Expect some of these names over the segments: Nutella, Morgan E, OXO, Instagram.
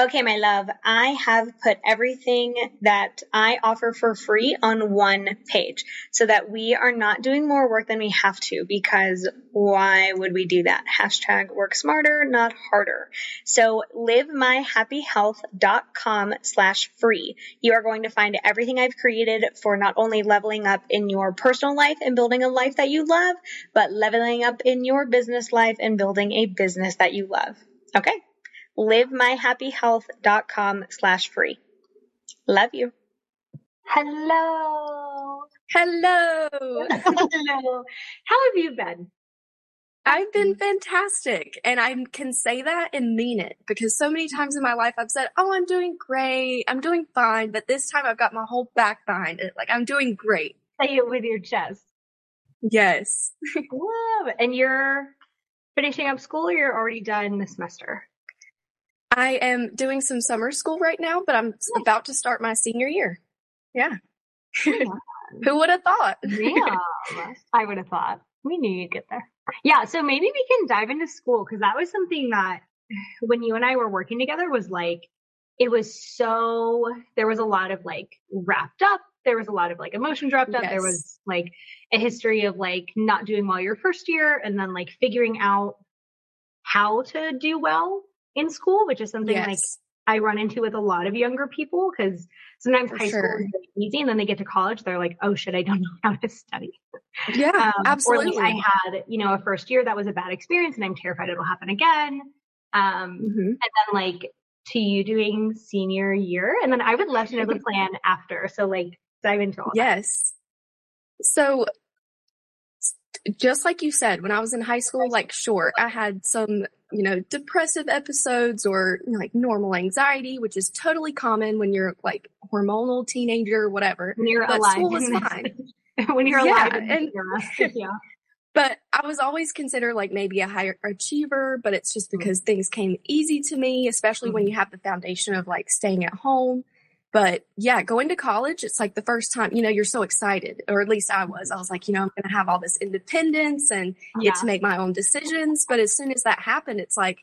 Okay, my love, I have put everything that I offer for free on one page so that we are not doing more work than we have to, because why would we do that? Hashtag work smarter, not harder. So livemyhappyhealth.com/free. You are going to find everything I've created for not only leveling up in your personal life and building a life that you love, but leveling up in your business life and building a business that you love. Okay. livemyhappyhealth.com/free. Love you. Hello. Hello. How have you been? I've been fantastic. And I can say that and mean it, because so many times in my life I've said, oh, I'm doing great. I'm doing fine. But this time I've got my whole back behind it. Like, I'm doing great. Say it with your chest. Yes. Love. And you're finishing up school, or you're already done this semester? I am doing some summer school right now, but I'm about to start my senior year. Yeah. Who would have thought? Yeah, I would have thought. We knew you'd get there. Yeah, so maybe we can dive into school, because that was something that when you and I were working together was like, it was so, there was a lot of like wrapped up. There was a lot of like emotion dropped up. Yes. There was like a history of like not doing well your first year and then like figuring out how to do well in school, which is something like I run into with a lot of younger people, because sometimes high school is really easy, and then they get to college, they're like, oh shit, I don't know how to study. Yeah, absolutely. Or like I had, a first year that was a bad experience, and I'm terrified it'll happen again. And then like to you doing senior year, and then I would love to know the plan after. So like dive into all that. So just like you said, when I was in high school, like sure, I had some depressive episodes or like normal anxiety, which is totally common when you're like hormonal teenager, whatever. When you're alive. School was fine. When you're alive. And, yeah. But I was always considered like maybe a higher achiever, but it's just because things came easy to me, especially when you have the foundation of like staying at home. But yeah, going to college, it's like the first time, you're so excited, or at least I was like, I'm going to have all this independence and get to make my own decisions. But as soon as that happened, it's like,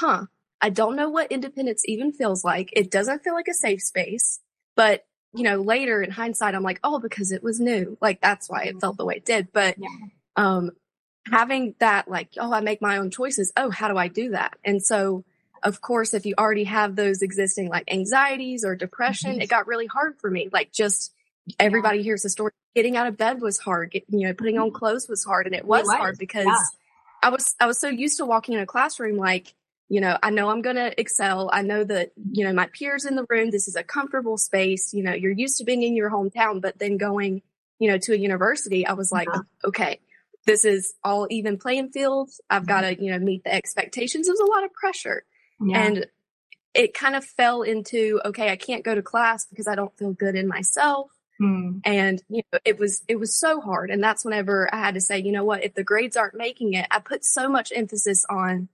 I don't know what independence even feels like. It doesn't feel like a safe space. But, later in hindsight, I'm like, oh, because it was new. Like, that's why it felt the way it did. But having that, like, oh, I make my own choices. Oh, how do I do that? And so, of course, if you already have those existing like anxieties or depression, it got really hard for me. Like just everybody hears the story. Getting out of bed was hard. Putting on clothes was hard. And it was hard because I was so used to walking in a classroom. Like, I know I'm going to excel. I know that, my peers in the room, this is a comfortable space. You're used to being in your hometown, but then going, to a university, I was like, okay, this is all even playing fields. I've got to, meet the expectations. It was a lot of pressure. Yeah. And it kind of fell into, okay, I can't go to class because I don't feel good in myself. And, it was so hard. And that's whenever I had to say, what, if the grades aren't making it, I put so much emphasis on,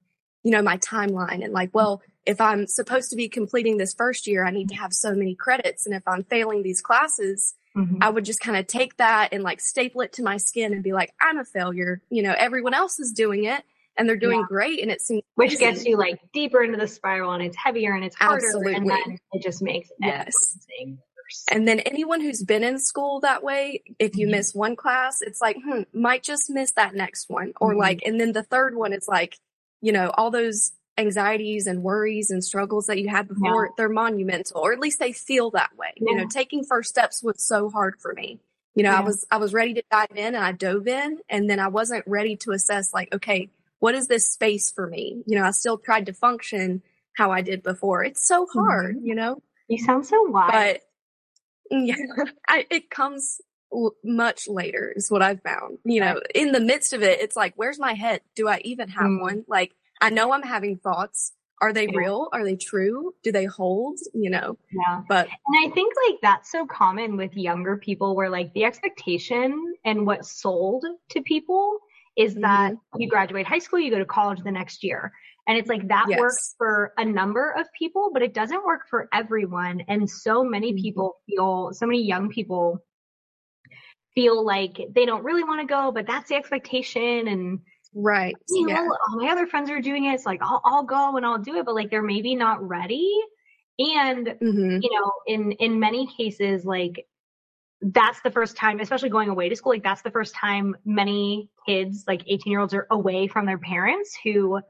my timeline and like, well, if I'm supposed to be completing this first year, I need to have so many credits. And if I'm failing these classes, I would just kind of take that and like staple it to my skin and be like, I'm a failure. Everyone else is doing it. And they're doing great, and it seems which amazing. Gets you like deeper into the spiral, and it's heavier and it's harder, and then it just makes everything worse. And then anyone who's been in school that way, if you miss one class, it's like might just miss that next one, or like, and then the third one, it's like all those anxieties and worries and struggles that you had before, they're monumental, or at least they feel that way. Taking first steps was so hard for me. I was ready to dive in, and I dove in, and then I wasn't ready to assess like, okay, what is this space for me? I still tried to function how I did before. It's so hard. You sound so wise. But it comes much later is what I've found. You know, in the midst of it, it's like, where's my head? Do I even have one? Like, I know I'm having thoughts. Are they real? Are they true? Do they hold? You know? Yeah. But, and I think like that's so common with younger people where like the expectation and what's sold to people is that you graduate high school, you go to college the next year. And it's like that works for a number of people, but it doesn't work for everyone. And so many people feel, so many young people feel like they don't really want to go, but that's the expectation. And you know, all my other friends are doing it. It's like, I'll go and I'll do it, but like, they're maybe not ready. And, you know, in many cases, like that's the first time, especially going away to school, like that's the first time many kids, like 18-year-olds are away from their parents who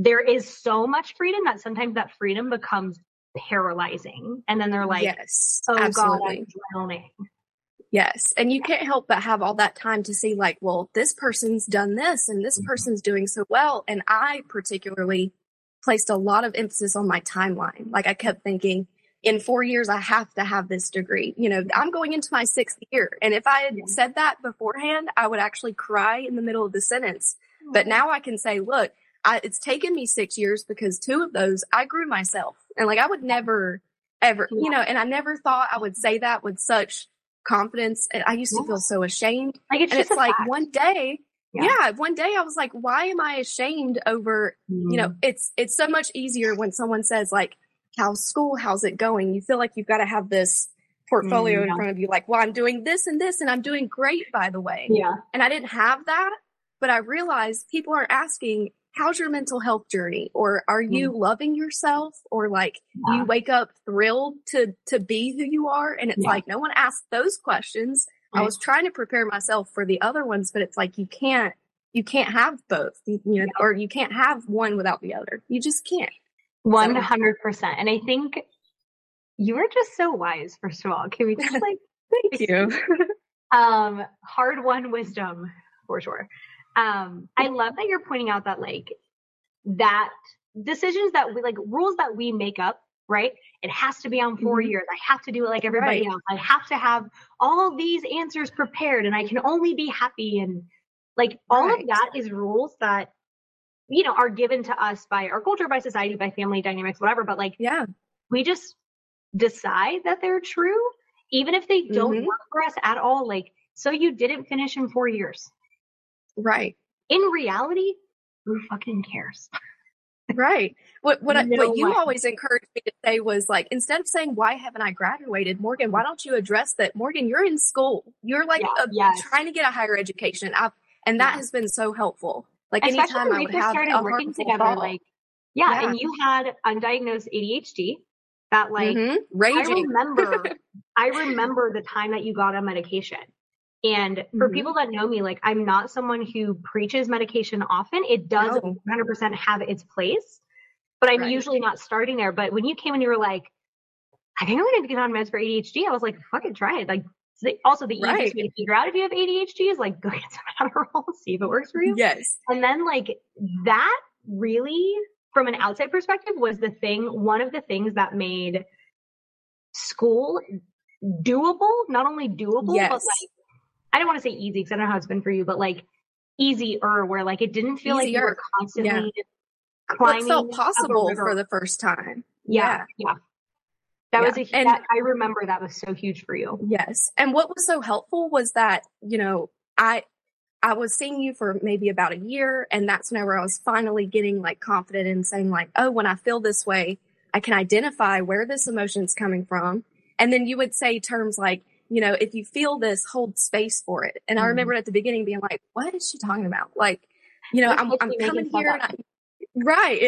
there is so much freedom that sometimes that freedom becomes paralyzing. And then they're like, oh absolutely. God, I'm drowning. Yes. And you can't help but have all that time to see like, well, this person's done this and this person's doing so well. And I particularly placed a lot of emphasis on my timeline. Like I kept thinking in 4 years, I have to have this degree. You know, I'm going into my 6th year. And if I had said that beforehand, I would actually cry in the middle of the sentence. But now I can say, look, it's taken me 6 years because 2 of those I grew myself. And like, I would never, ever, you know, and I never thought I would say that with such confidence. And I used to feel so ashamed. Like it's and just it's like fact. One day, one day I was like, why am I ashamed over, you know, it's so much easier when someone says like, how's school? How's it going? You feel like you've got to have this portfolio in front of you. Like, well, I'm doing this and this, and I'm doing great, by the way. Yeah. And I didn't have that, but I realized people are asking, how's your mental health journey? Or are you loving yourself? Or like you wake up thrilled to be who you are. And it's like, no one asked those questions. I was trying to prepare myself for the other ones, but it's like, you can't have both, you know, or you can't have one without the other. You just can't. 100%. And I think you are just so wise. First of all, can we just like, thank you. Hard won wisdom for sure. I love that you're pointing out that like that decisions that we like rules that we make up, right? It has to be on 4 years. I have to do it like everybody else. I have to have all these answers prepared and I can only be happy. And like all of that is rules that, you know, are given to us by our culture, by society, by family dynamics, whatever. But like, we just decide that they're true, even if they don't work for us at all. Like, so you didn't finish in 4 years. Right. In reality, who fucking cares? What you always encouraged me to say was like, instead of saying, why haven't I graduated? Morgan, why don't you address that? Morgan, you're in school. You're like trying to get a higher education. And that has been so helpful. Like especially when we first started working together, like, and you had undiagnosed ADHD that like, raging. I remember the time that you got on medication. And for people that know me, like I'm not someone who preaches medication often. It does 100% have its place, but I'm usually not starting there. But when you came and you were like, I think I'm going to get on meds for ADHD. I was like, fucking try it. Like also the easiest way to figure out if you have ADHD is like, go get some Adderall, see if it works for you. Yes. And then like that really from an outside perspective was the thing, one of the things that made school doable, not only doable, but like, I don't want to say easy because I don't know how it's been for you, but like easier where like it didn't feel like you were constantly climbing. It felt possible for the first time. Yeah. That was I remember that was so huge for you. Yes. And what was so helpful was that, you know, I was seeing you for maybe about a year and that's whenever I was finally getting like confident and saying like, oh, when I feel this way, I can identify where this emotion's coming from. And then you would say terms like, you know, if you feel this, hold space for it. And I remember at the beginning being like, what is she talking about? Like, you know, I'm coming here. And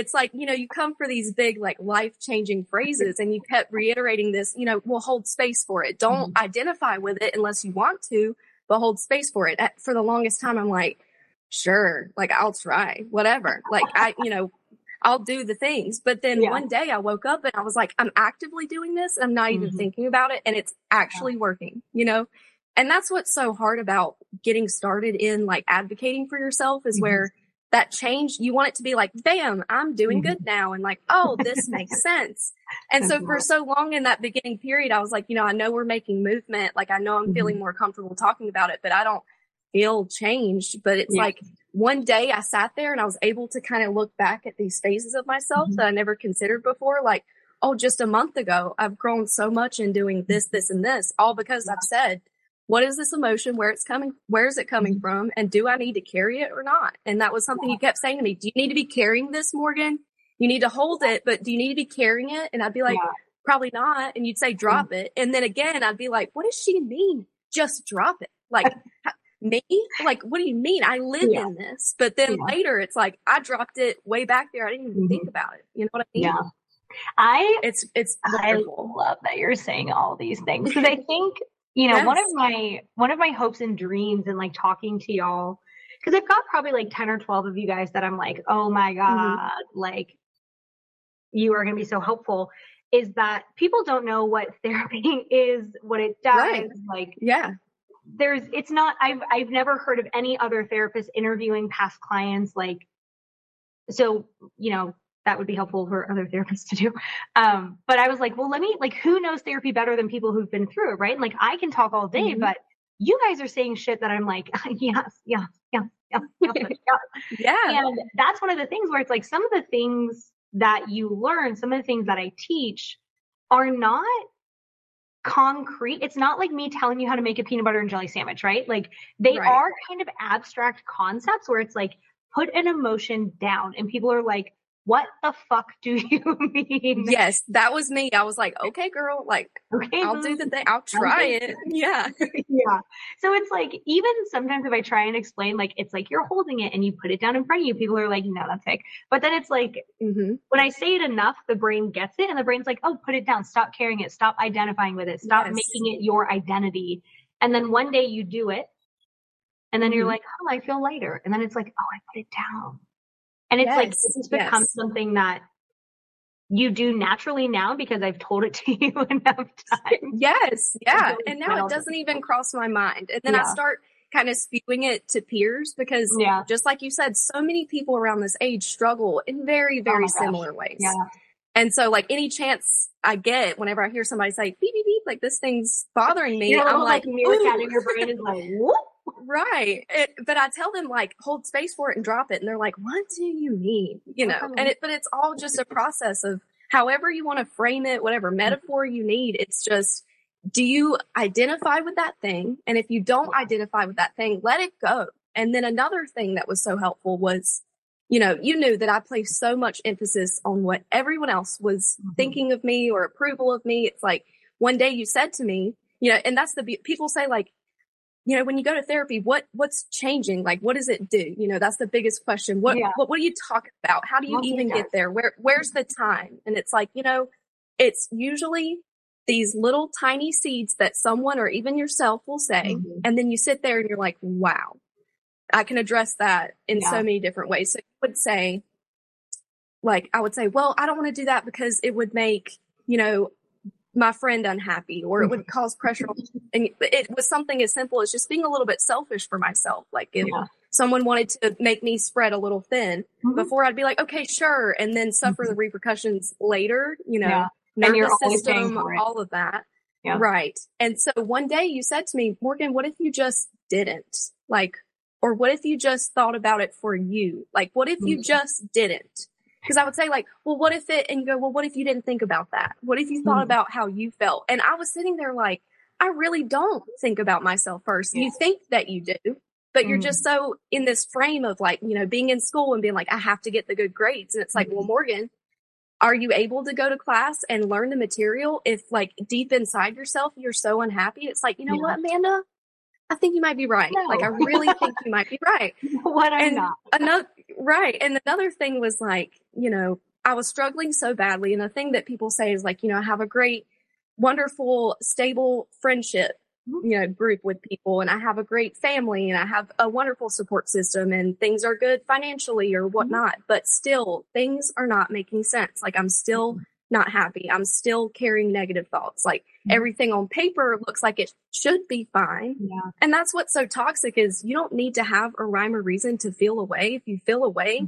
it's like, you know, you come for these big, like life-changing phrases and you kept reiterating this, you know, we'll hold space for it. Don't identify with it unless you want to, but hold space for it. For the longest time, I'm like, sure, like I'll try whatever. Like you know, I'll do the things. But then one day I woke up and I was like, I'm actively doing this. And I'm not even thinking about it. And it's actually working, you know? And that's what's so hard about getting started in like advocating for yourself is where that change, you want it to be like, bam, I'm doing good now. And like, oh, this makes sense. And so for so long in that beginning period, I was like, you know, I know we're making movement. Like, I know I'm feeling more comfortable talking about it, but I don't feel changed. But it's like one day I sat there and I was able to kind of look back at these phases of myself that I never considered before. Like, oh, just a month ago, I've grown so much in doing this, this, and this, all because I've said, what is this emotion? Where is it coming from? And do I need to carry it or not? And that was something you kept saying to me. Do you need to be carrying this, Morgan? You need to hold it, but do you need to be carrying it? And I'd be like, probably not. And you'd say, drop it. And then again, I'd be like, what does she mean? Just drop it. Like me? Like, what do you mean? I live in this. But then later it's like, I dropped it way back there. I didn't even think about it. You know what I mean? Yeah. It's wonderful. I love that you're saying all these things, because I think, you know, one of my hopes and dreams and like talking to y'all, because I've got probably like 10 or 12 of you guys that I'm like, oh my God, like you are going to be so helpful, is that people don't know what therapy is, what it does. Right. Like, I've never heard of any other therapist interviewing past clients. Like, so, you know, that would be helpful for other therapists to do. But I was like, well, let me, like, who knows therapy better than people who've been through it, right? And like, I can talk all day, but you guys are saying shit that I'm like, yes. Yeah. And that's one of the things where it's like, some of the things that you learn, some of the things that I teach are not concrete. It's not like me telling you how to make a peanut butter and jelly sandwich, right? Like they are kind of abstract concepts where it's like, put an emotion down, and people are like, what the fuck do you mean? Yes, that was me. I was like, okay, girl, like, okay, I'll do the thing. I'll try it. Yeah. Yeah. So it's like, even sometimes if I try and explain, like, it's like you're holding it and you put it down in front of you, people are like, no, that's fake. But then it's like, when I say it enough, the brain gets it, and the brain's like, oh, put it down. Stop carrying it. Stop identifying with it. Stop making it your identity. And then one day you do it, and then you're like, oh, I feel lighter. And then it's like, oh, I put it down. And it's like, this has become something that you do naturally now because I've told it to you enough times. Yes. Yeah. And now it doesn't even cross my mind. And then I start kind of spewing it to peers because just like you said, so many people around this age struggle in very, very similar ways. Yeah. And so like any chance I get whenever I hear somebody say, beep, beep, beep, like this thing's bothering me. Yeah, I'm like meerkat in your brain is like, whoop. Right. But I tell them like, hold space for it and drop it. And they're like, what do you mean? You know, but it's all just a process of however you want to frame it, whatever metaphor you need. It's just, do you identify with that thing? And if you don't identify with that thing, let it go. And then another thing that was so helpful was, you know, you knew that I placed so much emphasis on what everyone else was thinking of me or approval of me. It's like one day you said to me, you know, and that's people say like, you know, when you go to therapy, what's changing? Like, what does it do? You know, that's the biggest question. What are you talking about? How do you even get there? Where's the time? And it's like, you know, it's usually these little tiny seeds that someone or even yourself will say. And then you sit there and you're like, wow, I can address that in so many different ways. So you would say, like, I would say, well, I don't want to do that because it would make, you know, my friend unhappy, or it would cause pressure. And it was something as simple as just being a little bit selfish for myself. Like if someone wanted to make me spread a little thin before, I'd be like, okay, sure. And then suffer the repercussions later, you know, nervous system, all of that. Yeah. Right. And so one day you said to me, Morgan, what if you just didn't like, or what if you just thought about it for you? Like, what if you just didn't? Because I would say like, well, what if it, and you go, well, what if you didn't think about that? What if you thought about how you felt? And I was sitting there like, I really don't think about myself first. You think that you do, but you're just so in this frame of like, you know, being in school and being like, I have to get the good grades. And it's like, well, Morgan, are you able to go to class and learn the material if like deep inside yourself, you're so unhappy? It's like, you know what, Amanda? I think you might be right. No. Like, I really think you might be right. What I'm not. And another thing was like, you know, I was struggling so badly. And the thing that people say is like, you know, I have a great, wonderful, stable friendship, you know, group with people. And I have a great family and I have a wonderful support system and things are good financially or whatnot. But still, things are not making sense. Like, I'm still not happy. I'm still carrying negative thoughts. Like everything on paper looks like it should be fine. Yeah. And that's what's so toxic is you don't need to have a rhyme or reason to feel away. If you feel away,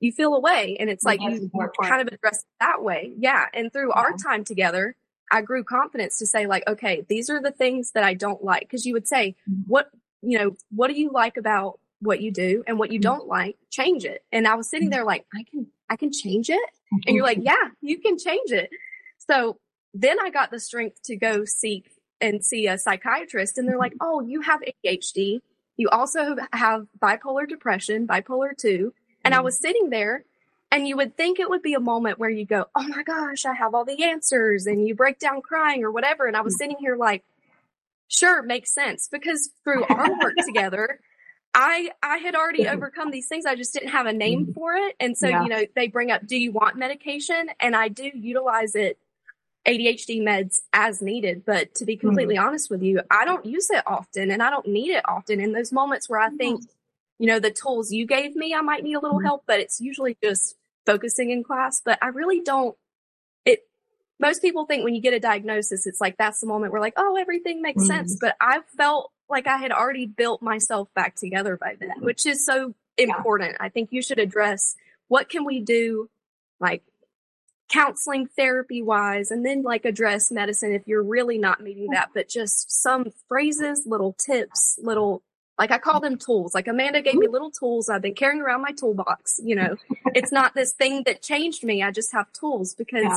you feel away. And it's like you kind of address it that way. Yeah. And through our time together, I grew confidence to say like, okay, these are the things that I don't like. Cause you would say, what do you like about what you do and what you don't like? Change it. And I was sitting there like, I can change it. And you're like, yeah, you can change it. So then I got the strength to go see a psychiatrist. And they're like, oh, you have ADHD. You also have bipolar depression, bipolar 2. And I was sitting there and you would think it would be a moment where you go, oh my gosh, I have all the answers, and you break down crying or whatever. And I was sitting here like, sure, makes sense. Because through our work together, I had already overcome these things. I just didn't have a name for it. And so, they bring up, do you want medication? And I do utilize it, ADHD meds as needed. But to be completely honest with you, I don't use it often and I don't need it often. In those moments where I think, the tools you gave me, I might need a little help, but it's usually just focusing in class. But I really don't. Most people think when you get a diagnosis, it's like, that's the moment where like, oh, everything makes sense. But I felt like I had already built myself back together by then, which is so important. I think you should address what can we do, like counseling therapy wise, and then like address medicine if you're really not meeting that, but just some phrases, little tips, little, like I call them tools. Like Amanda gave me little tools. I've been carrying around my toolbox. It's not this thing that changed me. I just have tools because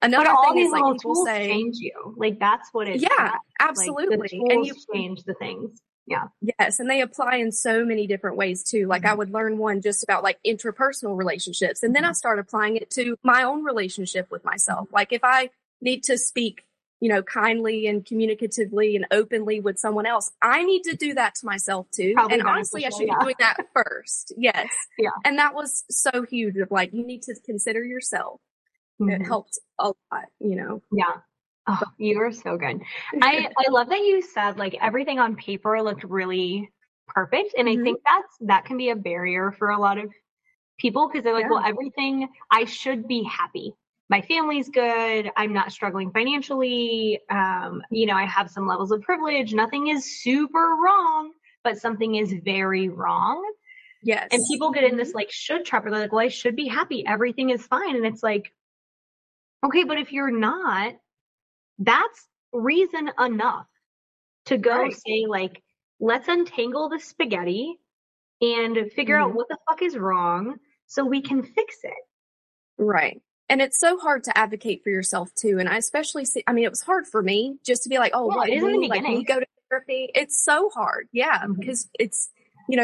another but all thing is like people say change you. Like that's what it is. Yeah, absolutely. Like, and you change the things. Yeah. Yes. And they apply in so many different ways too. Like I would learn one just about like interpersonal relationships. And then I start applying it to my own relationship with myself. Like if I need to speak, kindly and communicatively and openly with someone else, I need to do that to myself too. Probably and honestly, I should be doing that first. Yes. Yeah. And that was so huge of like, you need to consider yourself. It helped a lot, Yeah. Oh, you are so good. I love that you said like everything on paper looked really perfect. And I think that can be a barrier for a lot of people because they're like, well, everything, I should be happy. My family's good. I'm not struggling financially. I have some levels of privilege. Nothing is super wrong, but something is very wrong. Yes. And people get in this like should trap. They're like, well, I should be happy. Everything is fine. And it's like, okay, but if you're not, that's reason enough to go say like, let's untangle the spaghetti and figure out what the fuck is wrong so we can fix it. Right. And it's so hard to advocate for yourself too. And I especially it was hard for me just to be like, we go to therapy. It's so hard. Yeah. Because it's,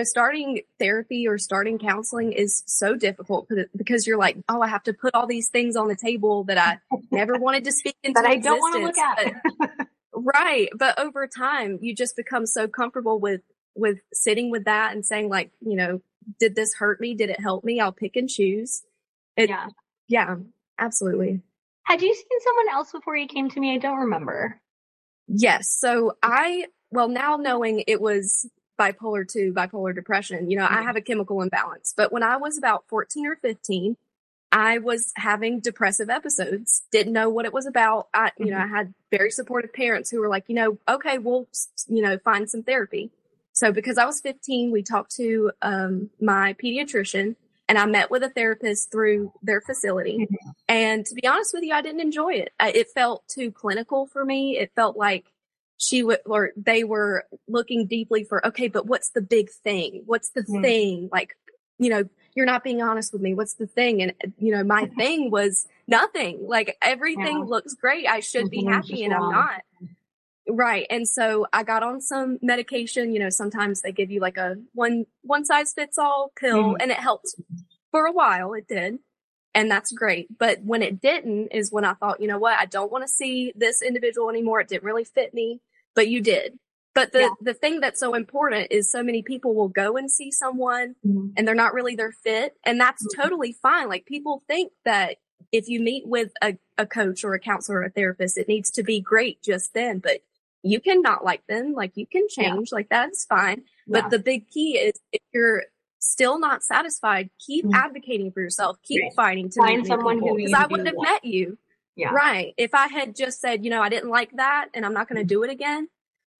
starting therapy or starting counseling is so difficult because you're like, oh, I have to put all these things on the table that I never wanted to speak into existence. That I don't want to look at. Right. But over time, you just become so comfortable with sitting with that and saying like, did this hurt me? Did it help me? I'll pick and choose. Yeah, absolutely. Had you seen someone else before you came to me? I don't remember. Yes. So now knowing it was bipolar 2, bipolar depression, I have a chemical imbalance. But when I was about 14 or 15, I was having depressive episodes, didn't know what it was about. I had very supportive parents who were like, okay, we'll, find some therapy. So because I was 15, we talked to my pediatrician and I met with a therapist through their facility. And to be honest with you, I didn't enjoy it. It felt too clinical for me. It felt like they were looking deeply for, okay, but what's the big thing? What's the thing? Like, you're not being honest with me. What's the thing? And, my thing was nothing. Like everything looks great. I should be happy and I'm not. Right. And so I got on some medication, sometimes they give you like a one size fits all pill and it helped for a while. It did. And that's great. But when it didn't is when I thought, I don't want to see this individual anymore. It didn't really fit me, but you did. But the thing that's so important is so many people will go and see someone and they're not really their fit. And that's totally fine. Like people think that if you meet with a coach or a counselor or a therapist, it needs to be great just then, but you can not like them. Like you can change like that's fine. Yeah. But the big key is if you're still not satisfied, keep advocating for yourself, keep fighting to find someone who, because I wouldn't have met you. Yeah. Right. If I had just said, you know, I didn't like that and I'm not going to do it again,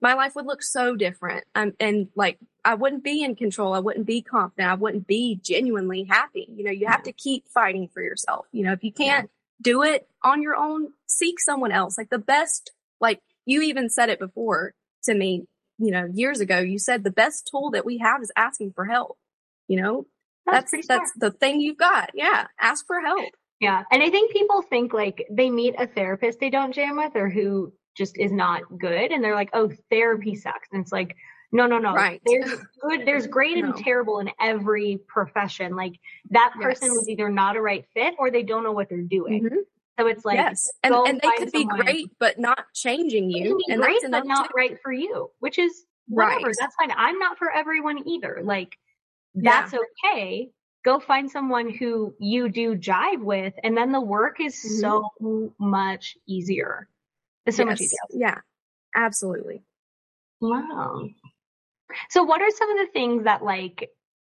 my life would look so different. And like, I wouldn't be in control. I wouldn't be confident. I wouldn't be genuinely happy. You know, you have to keep fighting for yourself. You know, if you can't do it on your own, seek someone else. Like the best, like you even said it before to me, you know, years ago, you said the best tool that we have is asking for help. You know, that's the thing you've got. Yeah. Ask for help. Yeah. And I think people think like they meet a therapist they don't jam with or who just is not good. And they're like, oh, therapy sucks. And it's like, no. Right. There's good, there's great and terrible in every profession. Like that person was either not a right fit or they don't know what they're doing. Mm-hmm. So it's like, and they could be great, but not changing you. And great, but not right for you, which is whatever. Right. That's fine. I'm not for everyone either. Like that's okay. Go find someone who you do jive with. And then the work is so much easier. It's so much easier. Yeah, absolutely. Wow. So what are some of the things that like,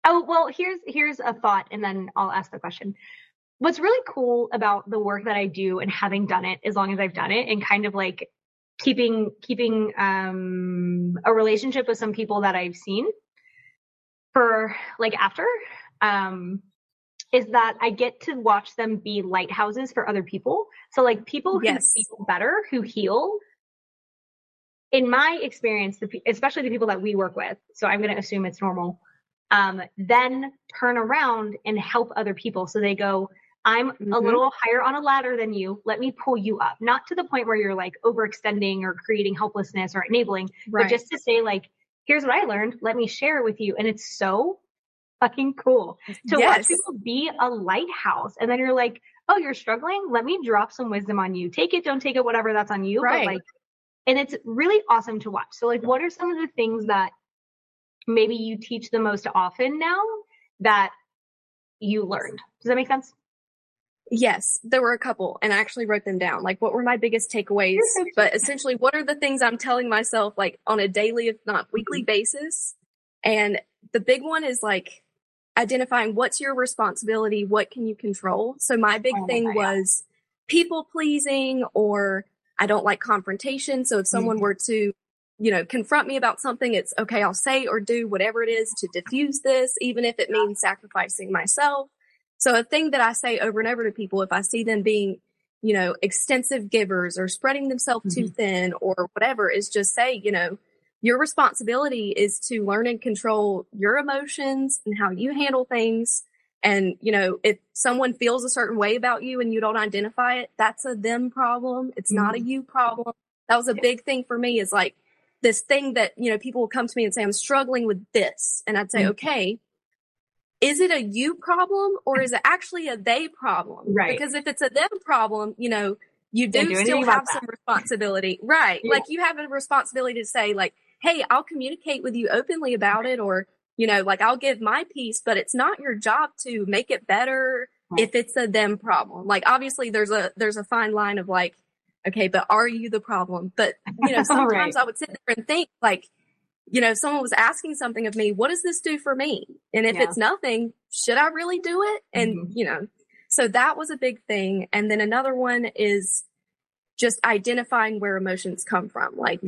oh, well, here's a thought and then I'll ask the question. What's really cool about the work that I do and having done it as long as I've done it and kind of like keeping a relationship with some people that I've seen for like after, is that I get to watch them be lighthouses for other people. So like people who feel better, who heal, in my experience, especially the people that we work with, so I'm going to assume it's normal, then turn around and help other people. So they go, I'm a little higher on a ladder than you. Let me pull you up. Not to the point where you're like overextending or creating helplessness or enabling, but just to say like, here's what I learned. Let me share it with you. And it's so fucking cool to watch people be a lighthouse. And then you're like, oh, you're struggling. Let me drop some wisdom on you. Take it, don't take it, whatever. That's on you. Right. But like, and it's really awesome to watch. So like, what are some of the things that maybe you teach the most often now that you learned? Does that make sense? Yes, there were a couple and I actually wrote them down. Like what were my biggest takeaways, but essentially what are the things I'm telling myself like on a daily, if not weekly basis? And the big one is like identifying what's your responsibility, what can you control? So my big thing was people pleasing, or I don't like confrontation. So if someone were to, you know, confront me about something, it's okay, I'll say or do whatever it is to diffuse this, even if it means sacrificing myself. So a thing that I say over and over to people, if I see them being, you know, extensive givers or spreading themselves too thin or whatever, is just say, you know, your responsibility is to learn and control your emotions and how you handle things. And, you know, if someone feels a certain way about you and you don't identify it, that's a them problem. It's not a you problem. That was a big thing for me, is like this thing that, you know, people will come to me and say, I'm struggling with this. And I'd say, okay, is it a you problem or is it actually a they problem? Right. Because if it's a them problem, you know, you do still have some responsibility. Right. Yeah. Like you have a responsibility to say like, hey, I'll communicate with you openly about it, or, you know, like I'll give my piece, but it's not your job to make it better if it's a them problem. Like obviously there's a fine line of like, okay, but are you the problem? But you know, sometimes I would sit there and think like, you know, if someone was asking something of me, what does this do for me? And if it's nothing, should I really do it? And you know, so that was a big thing. And then another one is just identifying where emotions come from. Like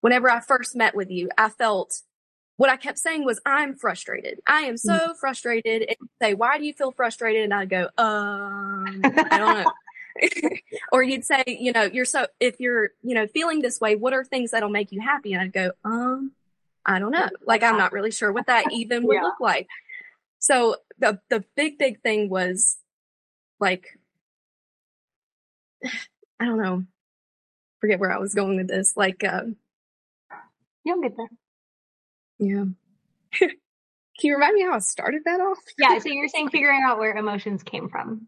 whenever I first met with you, I felt, what I kept saying was, I'm frustrated. I am so frustrated. And you'd say, why do you feel frustrated? And I'd go, I don't know. Or you'd say, you know, if you're, you know, feeling this way, what are things that'll make you happy? And I'd go, I don't know. Like, I'm not really sure what that even would look like. So the big thing was like, I don't know. Forget where I was going with this. Like, you don't get that. Yeah. Can you remind me how I started that off? Yeah. So you're saying figuring out where emotions came from.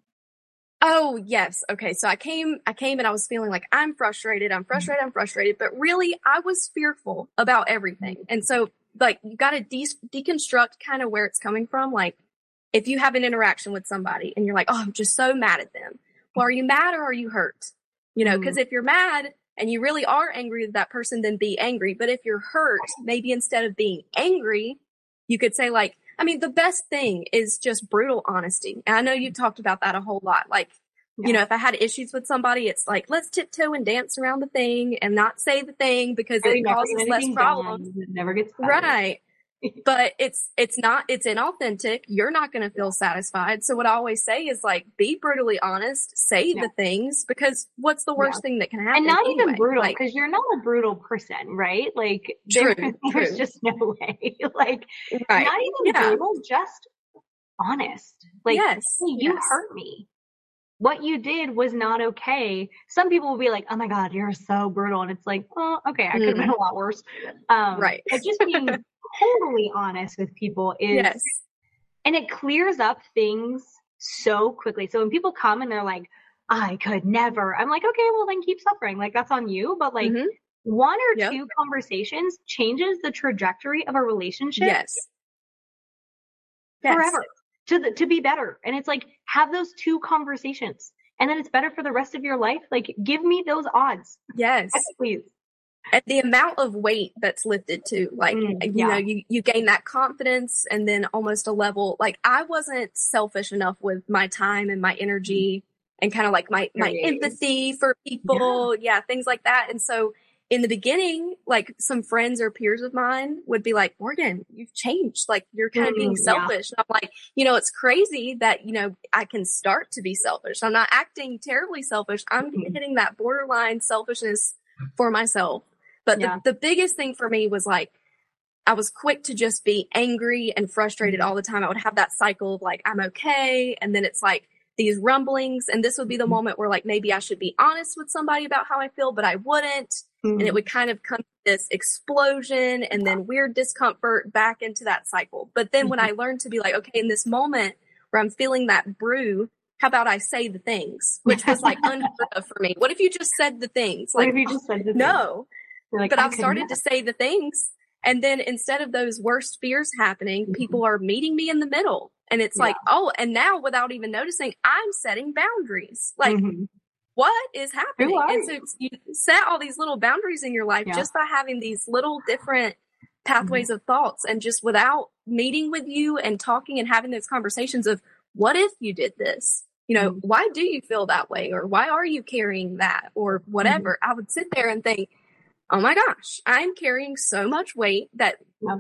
Oh, yes. Okay. So I came and I was feeling like I'm frustrated, but really I was fearful about everything. And so like you got to deconstruct kind of where it's coming from. Like if you have an interaction with somebody and you're like, oh, I'm just so mad at them. Well, are you mad or are you hurt? You know, because if you're mad, and you really are angry with that person, then be angry. But if you're hurt, maybe instead of being angry, you could say like, I mean, the best thing is just brutal honesty. And I know you talked about that a whole lot. Like Yeah. You know, if I had issues with somebody, it's like, let's tiptoe and dance around the thing and not say the thing because it causes less problems. It never gets started. Right. But it's inauthentic. You're not going to feel satisfied. So what I always say is like, be brutally honest, say the things, because what's the worst thing that can happen? And not even brutal, because you're not a brutal person, right? Like there's just no way, like not even brutal, just honest. Like hey, you hurt me. What you did was not okay. Some people will be like, oh my God, you're so brutal. And it's like, well, okay, I could have been a lot worse. But just being totally honest with people is, and it clears up things so quickly. So when people come and they're like, I could never, I'm like, okay, well then keep suffering. Like that's on you. But like one or two conversations changes the trajectory of a relationship forever to be better. And it's like, have those two conversations and then it's better for the rest of your life. Like give me those odds. Yes, please. And the amount of weight that's lifted too, like, you know, you gain that confidence and then almost a level, like I wasn't selfish enough with my time and my energy and kind of like my empathy for people. Yeah. Things like that. And so in the beginning, like some friends or peers of mine would be like, Morgan, you've changed. Like you're kind of being selfish. And I'm like, you know, it's crazy that, you know, I can start to be selfish. I'm not acting terribly selfish. I'm hitting that borderline selfishness for myself. But the biggest thing for me was like, I was quick to just be angry and frustrated all the time. I would have that cycle of like, I'm okay. And then it's like these rumblings. And this would be the moment where like, maybe I should be honest with somebody about how I feel, but I wouldn't. And it would kind of come to this explosion and then weird discomfort back into that cycle. But then when I learned to be like, okay, in this moment where I'm feeling that brew, how about I say the things, which was like unheard of for me. What if you just said the things? Like, what if you just said the things? No. Like, but I've started to say the things. And then instead of those worst fears happening, people are meeting me in the middle. And it's like, oh, and now without even noticing, I'm setting boundaries. Like, what is happening? And so you set all these little boundaries in your life just by having these little different pathways of thoughts. And just without meeting with you and talking and having those conversations of, what if you did this? You know, why do you feel that way? Or why are you carrying that? Or whatever. I would sit there and think, oh my gosh, I'm carrying so much weight that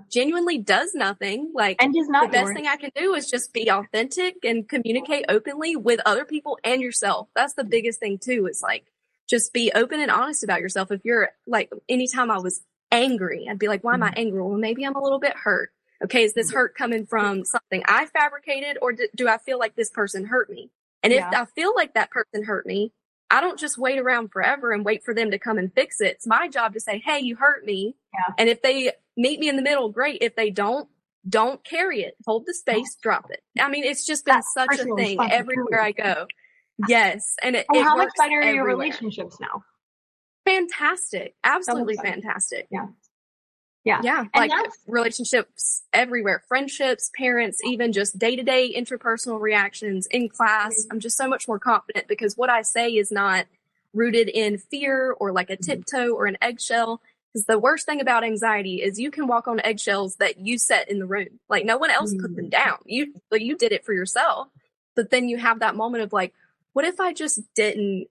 genuinely does nothing. Like, and is not the best thing I can do is just be authentic and communicate openly with other people and yourself. That's the biggest thing too. It's like, just be open and honest about yourself. If you're like, anytime I was angry, I'd be like, why am I angry? Well, maybe I'm a little bit hurt. Okay. Is this hurt coming from something I fabricated, or do I feel like this person hurt me? And if I feel like that person hurt me, I don't just wait around forever and wait for them to come and fix it. It's my job to say, hey, you hurt me. Yeah. And if they meet me in the middle, great. If they don't carry it. Hold the space, drop it. I mean, it's just been such a thing everywhere I go. Yes. And it how much better are your relationships now? Fantastic. Absolutely fantastic. Yeah. Yeah. Yeah. And like relationships everywhere, friendships, parents, even just day-to-day interpersonal reactions in class. I'm just so much more confident because what I say is not rooted in fear or like a tiptoe or an eggshell. Because the worst thing about anxiety is you can walk on eggshells that you set in the room. Like no one else put them down. You did it for yourself. But then you have that moment of like, what if I just didn't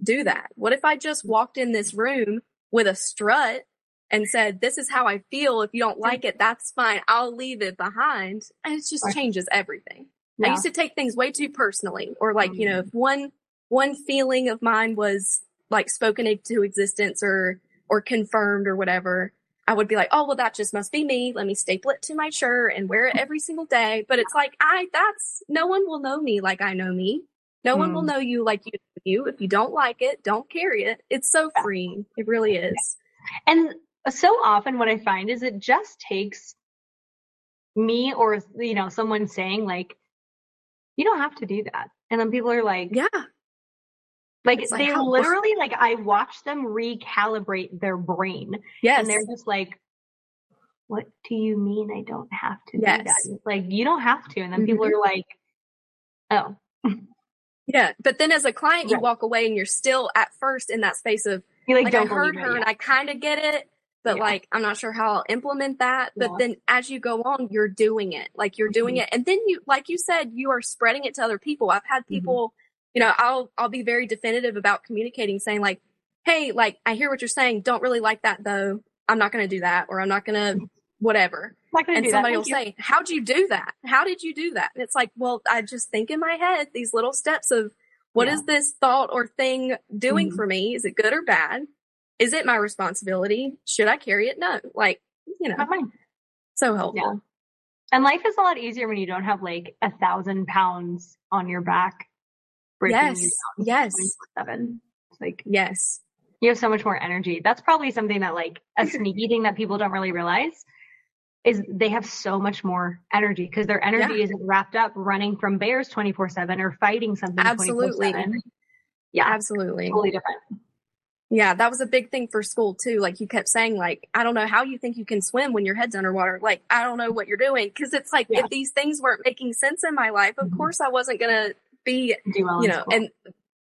do that? What if I just walked in this room with a strut and said, this is how I feel. If you don't like it, that's fine. I'll leave it behind. And it just changes everything. Yeah. I used to take things way too personally, or like, you know, if one feeling of mine was like spoken into existence or confirmed or whatever, I would be like, oh, well, that just must be me. Let me staple it to my shirt and wear it every single day. But it's like, no one will know me like I know me. No one will know you like you know you. If you don't like it, don't carry it. It's so freeing. It really is. And so often what I find is it just takes me or, you know, someone saying like, you don't have to do that. And then people are like, like they literally like, I watch them recalibrate their brain. Yes. And they're just like, what do you mean I don't have to do that? It's like, you don't have to. And then people are like, oh. Yeah. But then as a client, you walk away and you're still at first in that space of, you're like I heard her and I kind of get it. But like, I'm not sure how I'll implement that. But then as you go on, you're doing it. Like you're doing it. And then you, like you said, you are spreading it to other people. I've had people, you know, I'll be very definitive about communicating, saying like, hey, like, I hear what you're saying. Don't really like that though. I'm not going to do that, or I'm not going to whatever. And somebody will say, how'd you do that? How did you do that? And it's like, well, I just think in my head, these little steps of what is this thought or thing doing for me? Is it good or bad? Is it my responsibility? Should I carry it? No. Like, you know, so helpful. Yeah. And life is a lot easier when you don't have like 1,000 pounds on your back. Yes. 24/7. It's like, yes. You have so much more energy. That's probably something that like a sneaky thing that people don't really realize is they have so much more energy because their energy isn't wrapped up running from bears 24/7 or fighting something. Absolutely. 24/7. Yeah, absolutely. Totally different. Yeah. That was a big thing for school too. Like you kept saying like, I don't know how you think you can swim when your head's underwater. Like, I don't know what you're doing. Cause it's like, if these things weren't making sense in my life, of course I wasn't going to be, you know, and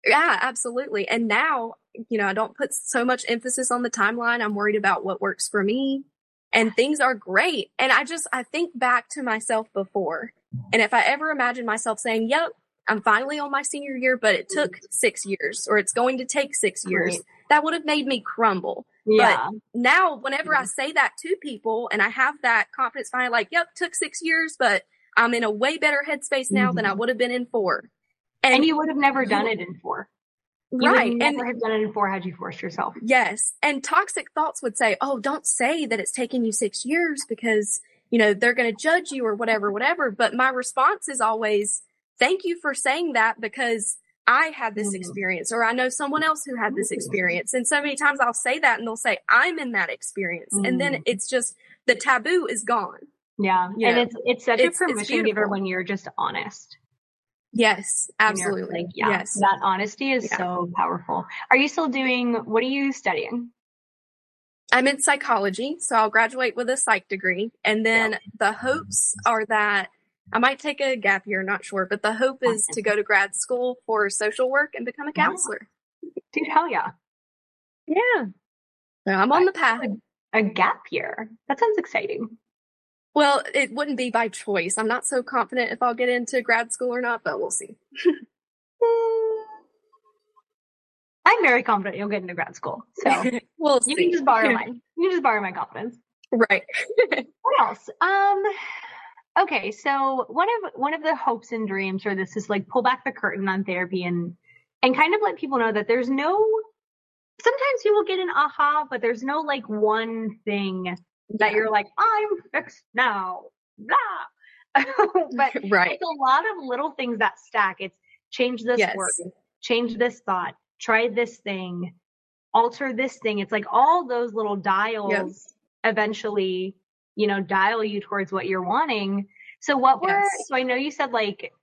yeah, absolutely. And now, you know, I don't put so much emphasis on the timeline. I'm worried about what works for me, and things are great. And I think back to myself before. And if I ever imagine myself saying, yep, I'm finally on my senior year, but it took 6 years, or it's going to take 6 years, that would have made me crumble. Yeah. But now whenever I say that to people and I have that confidence, finally, like, yep, took 6 years, but I'm in a way better headspace now than I would have been in 4. And you would have never done it in 4. You would never have done it in 4 had you forced yourself. Yes. And toxic thoughts would say, oh, don't say that it's taken you 6 years because, you know, they're going to judge you or whatever. But my response is always, thank you for saying that because I had this experience, or I know someone else who had this experience. And so many times I'll say that and they'll say, I'm in that experience. And then it's just the taboo is gone. Yeah. You and know? It's such a permission giver when you're just honest. Yes, absolutely. Like, yes. That honesty is so powerful. Are you still doing, what are you studying? I'm in psychology. So I'll graduate with a psych degree. And then the hopes are that I might take a gap year, not sure, but the hope is to go to grad school for social work and become a counselor. Dude, hell yeah. Yeah. So I'm on the path. A gap year. That sounds exciting. Well, it wouldn't be by choice. I'm not so confident if I'll get into grad school or not, but we'll see. I'm very confident you'll get into grad school. So we'll see. You can just borrow my confidence. Right. What else? Okay. So one of the hopes and dreams for this is like pull back the curtain on therapy and kind of let people know that there's no, sometimes you will get an aha, but there's no like one thing that you're like, I'm fixed now. Nah. But it's a lot of little things that stack. It's change this word, change this thought, try this thing, alter this thing. It's like all those little dials eventually, you know, dial you towards what you're wanting. So what were, so I know you said like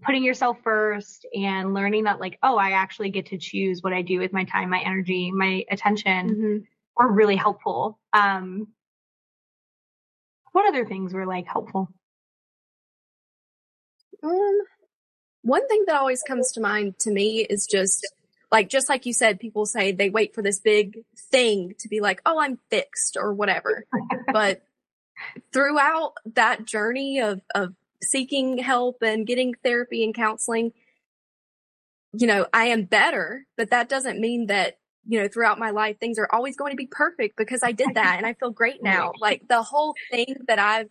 putting yourself first and learning that like, oh, I actually get to choose what I do with my time, my energy, my attention were really helpful. What other things were like helpful? One thing that always comes to mind to me is just like you said, people say they wait for this big thing to be like, oh, I'm fixed or whatever. But throughout that journey of seeking help and getting therapy and counseling, you know, I am better, but that doesn't mean that, you know, throughout my life, things are always going to be perfect because I did that and I feel great now. Like the whole thing that I've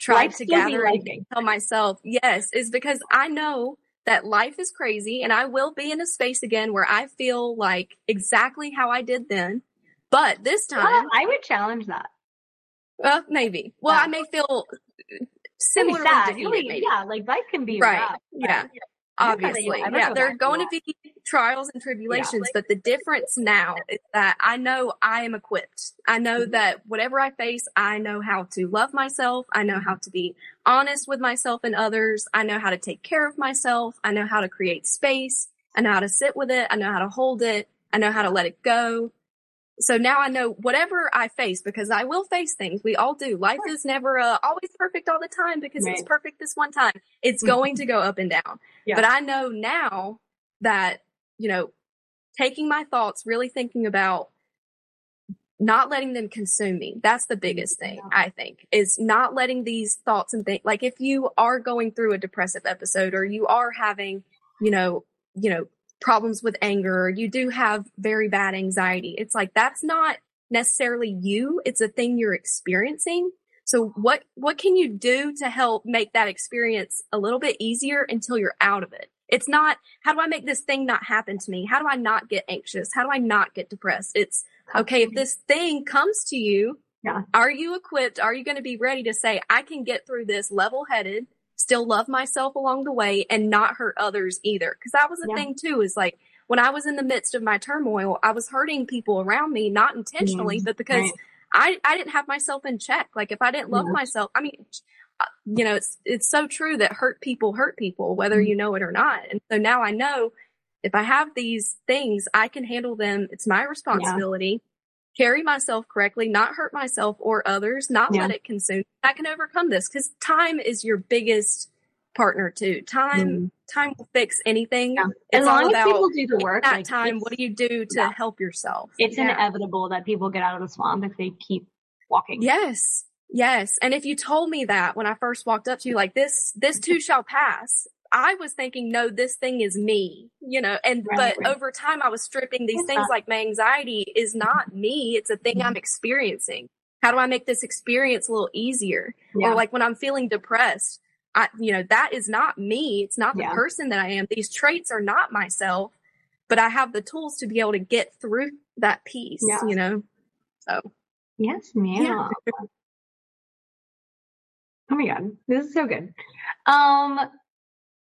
tried to gather and tell myself, is because I know that life is crazy and I will be in a space again where I feel like exactly how I did then. But this time I would challenge that. Well, maybe. Well, I may feel similar. Yeah. Like life can be rough. Yeah. Obviously. Yeah. There are going to be trials and tribulations, but the difference now is that I know I am equipped. I know that whatever I face, I know how to love myself. I know how to be honest with myself and others. I know how to take care of myself. I know how to create space. I know how to sit with it. I know how to hold it. I know how to let it go. So now I know whatever I face, because I will face things. We all do. Life is never always perfect all the time because it's perfect this one time. It's going to go up and down. Yeah. But I know now that, you know, taking my thoughts, really thinking about not letting them consume me. That's the biggest thing, I think, is not letting these thoughts and things. Like if you are going through a depressive episode or you are having, you know, you know, problems with anger, you do have very bad anxiety. It's like, that's not necessarily you. It's a thing you're experiencing. So what can you do to help make that experience a little bit easier until you're out of it? It's not, how do I make this thing not happen to me? How do I not get anxious? How do I not get depressed? It's okay. If this thing comes to you, yeah. Are you equipped? Are you going to be ready to say, I can get through this level-headed, still love myself along the way and not hurt others either? Cause that was the thing too, is like, when I was in the midst of my turmoil, I was hurting people around me, not intentionally, but because I didn't have myself in check. Like if I didn't love myself, I mean, you know, it's so true that hurt people, whether you know it or not. And so now I know if I have these things, I can handle them. It's my responsibility, carry myself correctly, not hurt myself or others, not let it consume. I can overcome this because time is your biggest partner too. Time will fix anything. Yeah. As long as people do the work, that like, time, what do you do to help yourself? It's inevitable that people get out of the swamp if they keep walking. Yes. Yes. And if you told me that when I first walked up to you, like this too shall pass, I was thinking, no, this thing is me, you know, and, but over time I was stripping these things like my anxiety is not me. It's a thing I'm experiencing. How do I make this experience a little easier? Yeah. Or like when I'm feeling depressed, you know, that is not me. It's not the person that I am. These traits are not myself, but I have the tools to be able to get through that piece, you know? So. Yes, ma'am. Yeah. Oh my God. This is so good.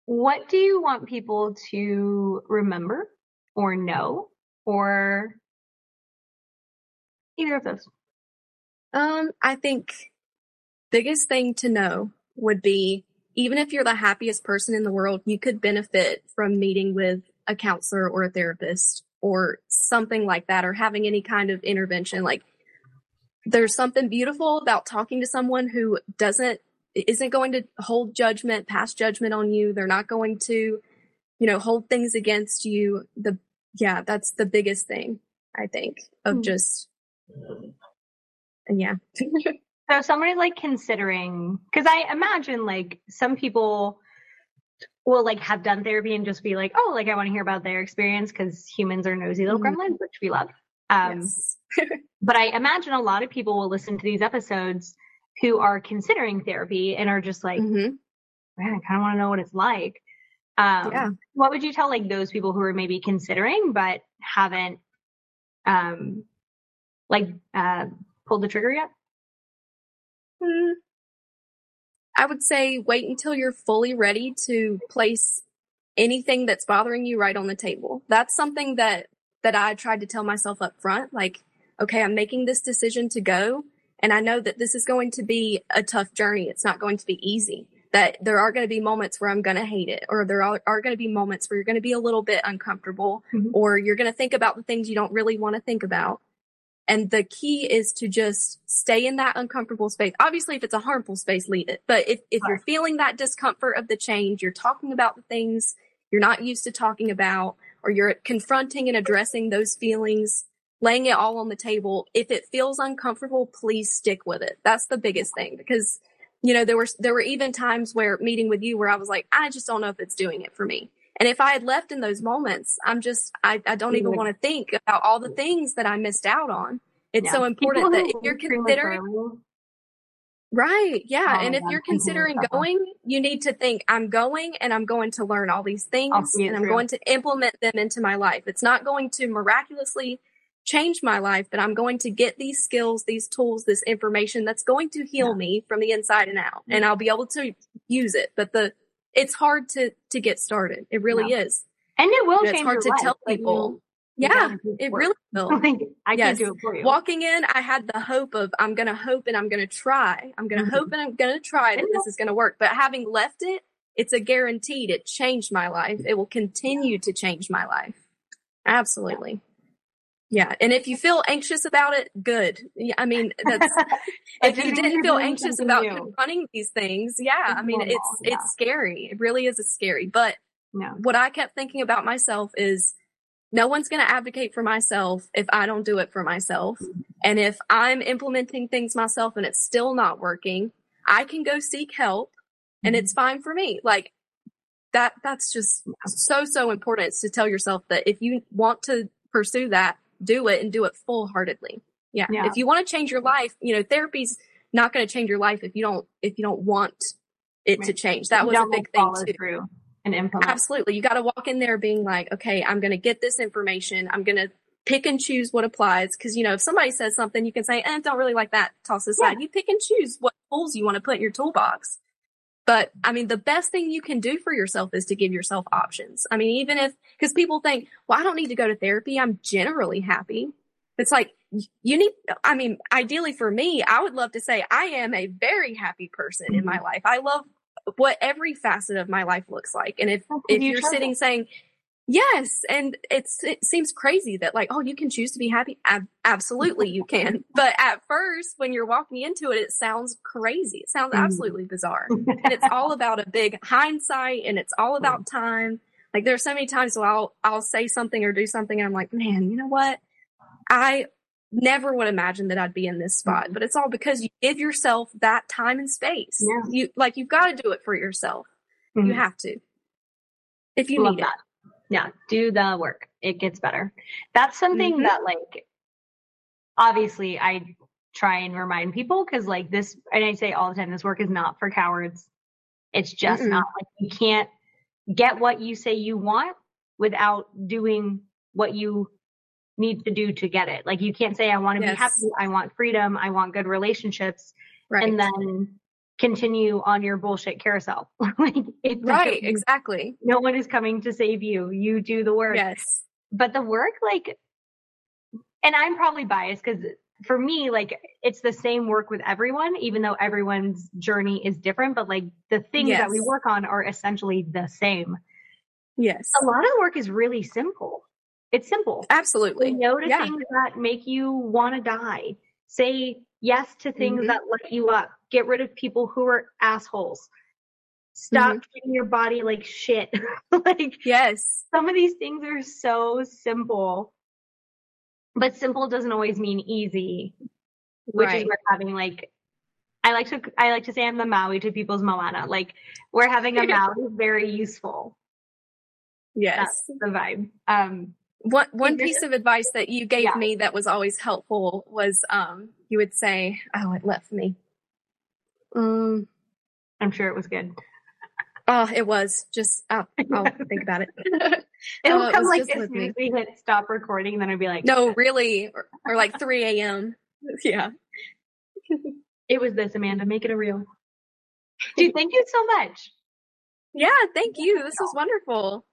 What do you want people to remember or know or either of those? I think biggest thing to know would be, even if you're the happiest person in the world, you could benefit from meeting with a counselor or a therapist or something like that, or having any kind of intervention. Like there's something beautiful about talking to someone who isn't going to hold judgment, pass judgment on you. They're not going to, you know, hold things against you. That's the biggest thing I think of So somebody's like considering, because I imagine like some people will like have done therapy and just be like, oh, like I want to hear about their experience because humans are nosy little gremlins, which we love. But I imagine a lot of people will listen to these episodes who are considering therapy and are just like, man, I kind of want to know what it's like. What would you tell like those people who are maybe considering, but haven't pulled the trigger yet? I would say wait until you're fully ready to place anything that's bothering you right on the table. That's something that I tried to tell myself up front. Like, okay, I'm making this decision to go. And I know that this is going to be a tough journey. It's not going to be easy, that there are going to be moments where I'm going to hate it, or there are going to be moments where you're going to be a little bit uncomfortable, or you're going to think about the things you don't really want to think about. And the key is to just stay in that uncomfortable space. Obviously, if it's a harmful space, leave it. But if you're feeling that discomfort of the change, you're talking about the things you're not used to talking about, or you're confronting and addressing those feelings, laying it all on the table. If it feels uncomfortable, please stick with it. That's the biggest thing, because, you know, there were even times where meeting with you where I was like, I just don't know if it's doing it for me. And if I had left in those moments, I don't even want to think about all the things that I missed out on. It's so important that if you're considering, and if you're considering going, you need to think, I'm going and I'm going to learn all these things and I'm going to implement them into my life. It's not going to miraculously change my life, but I'm going to get these skills, these tools, this information that's going to heal me from the inside and out, and I'll be able to use it. But it's hard to get started. It really is. And it will change. It's hard to tell people. Yeah, it really will. I can do it for you. Walking in, I had the hope of, I'm going to hope and I'm going to try. I'm going to hope and I'm going to try that this is going to work. But having left it, it's a guaranteed. It changed my life. It will continue to change my life. Absolutely. Yeah. And if you feel anxious about it, good. I mean, that's, if you didn't feel anxious about confronting these things. Yeah. I mean, it's scary. It really is scary. But what I kept thinking about myself is, no one's going to advocate for myself if I don't do it for myself. And if I'm implementing things myself and it's still not working, I can go seek help and it's fine for me. Like, that's just so important. It's to tell yourself that if you want to pursue that, do it and do it full heartedly. Yeah. If you want to change your life, therapy's not going to change your life if you don't want it to change. That was a big thing too. Through and implement. Absolutely. You got to walk in there being like, okay, I'm going to get this information. I'm going to pick and choose what applies. Cause if somebody says something, you can say, don't really like that. Toss it aside. Yeah. You pick and choose what tools you want to put in your toolbox. But the best thing you can do for yourself is to give yourself options. Cause people think, well, I don't need to go to therapy. I'm generally happy. It's like, you need, ideally for me, I would love to say I am a very happy person in my life. I love what every facet of my life looks like. And if you're sitting saying yes, and it seems crazy that like, oh, you can choose to be happy. Absolutely you can. But at first, when you're walking into it, it sounds crazy. It sounds absolutely bizarre. And it's all about a big hindsight and it's all about time. Like there are so many times where I'll say something or do something and I'm like, man, you know what? I never would imagine that I'd be in this spot, but it's all because you give yourself that time and space. Yeah. You've got to do it for yourself. Mm-hmm. You have to, if you need that. Yeah. Do the work. It gets better. That's something that obviously I try and remind people. Cause this, and I say all the time, this work is not for cowards. It's just not you can't get what you say you want without doing what you need to do to get it. You can't say, I want to be happy. I want freedom. I want good relationships. Right. And then continue on your bullshit carousel. Right. Exactly. No one is coming to save you. You do the work. Yes. But the work, and I'm probably biased because for me, it's the same work with everyone, even though everyone's journey is different, but the things that we work on are essentially the same. Yes. A lot of the work is really simple. It's simple. Absolutely. No to things that make you want to die. Say yes to things that light you up. Get rid of people who are assholes. Stop treating your body like shit. Yes. Some of these things are so simple, but simple doesn't always mean easy, which is we're having I like to say I'm the Maui to people's Moana. We're having a Maui very useful. Yes. That's the vibe. One piece of advice that you gave me that was always helpful was, you would say, oh, it left me. I'm sure it was good. Oh, it was just, I'll think about it. It'll come as soon as we hit stop recording, then I'd be like, no, really? Or 3 a.m. Yeah. It was this, Amanda, make it a reel. Dude, thank you so much. Yeah. Thank you. This was wonderful.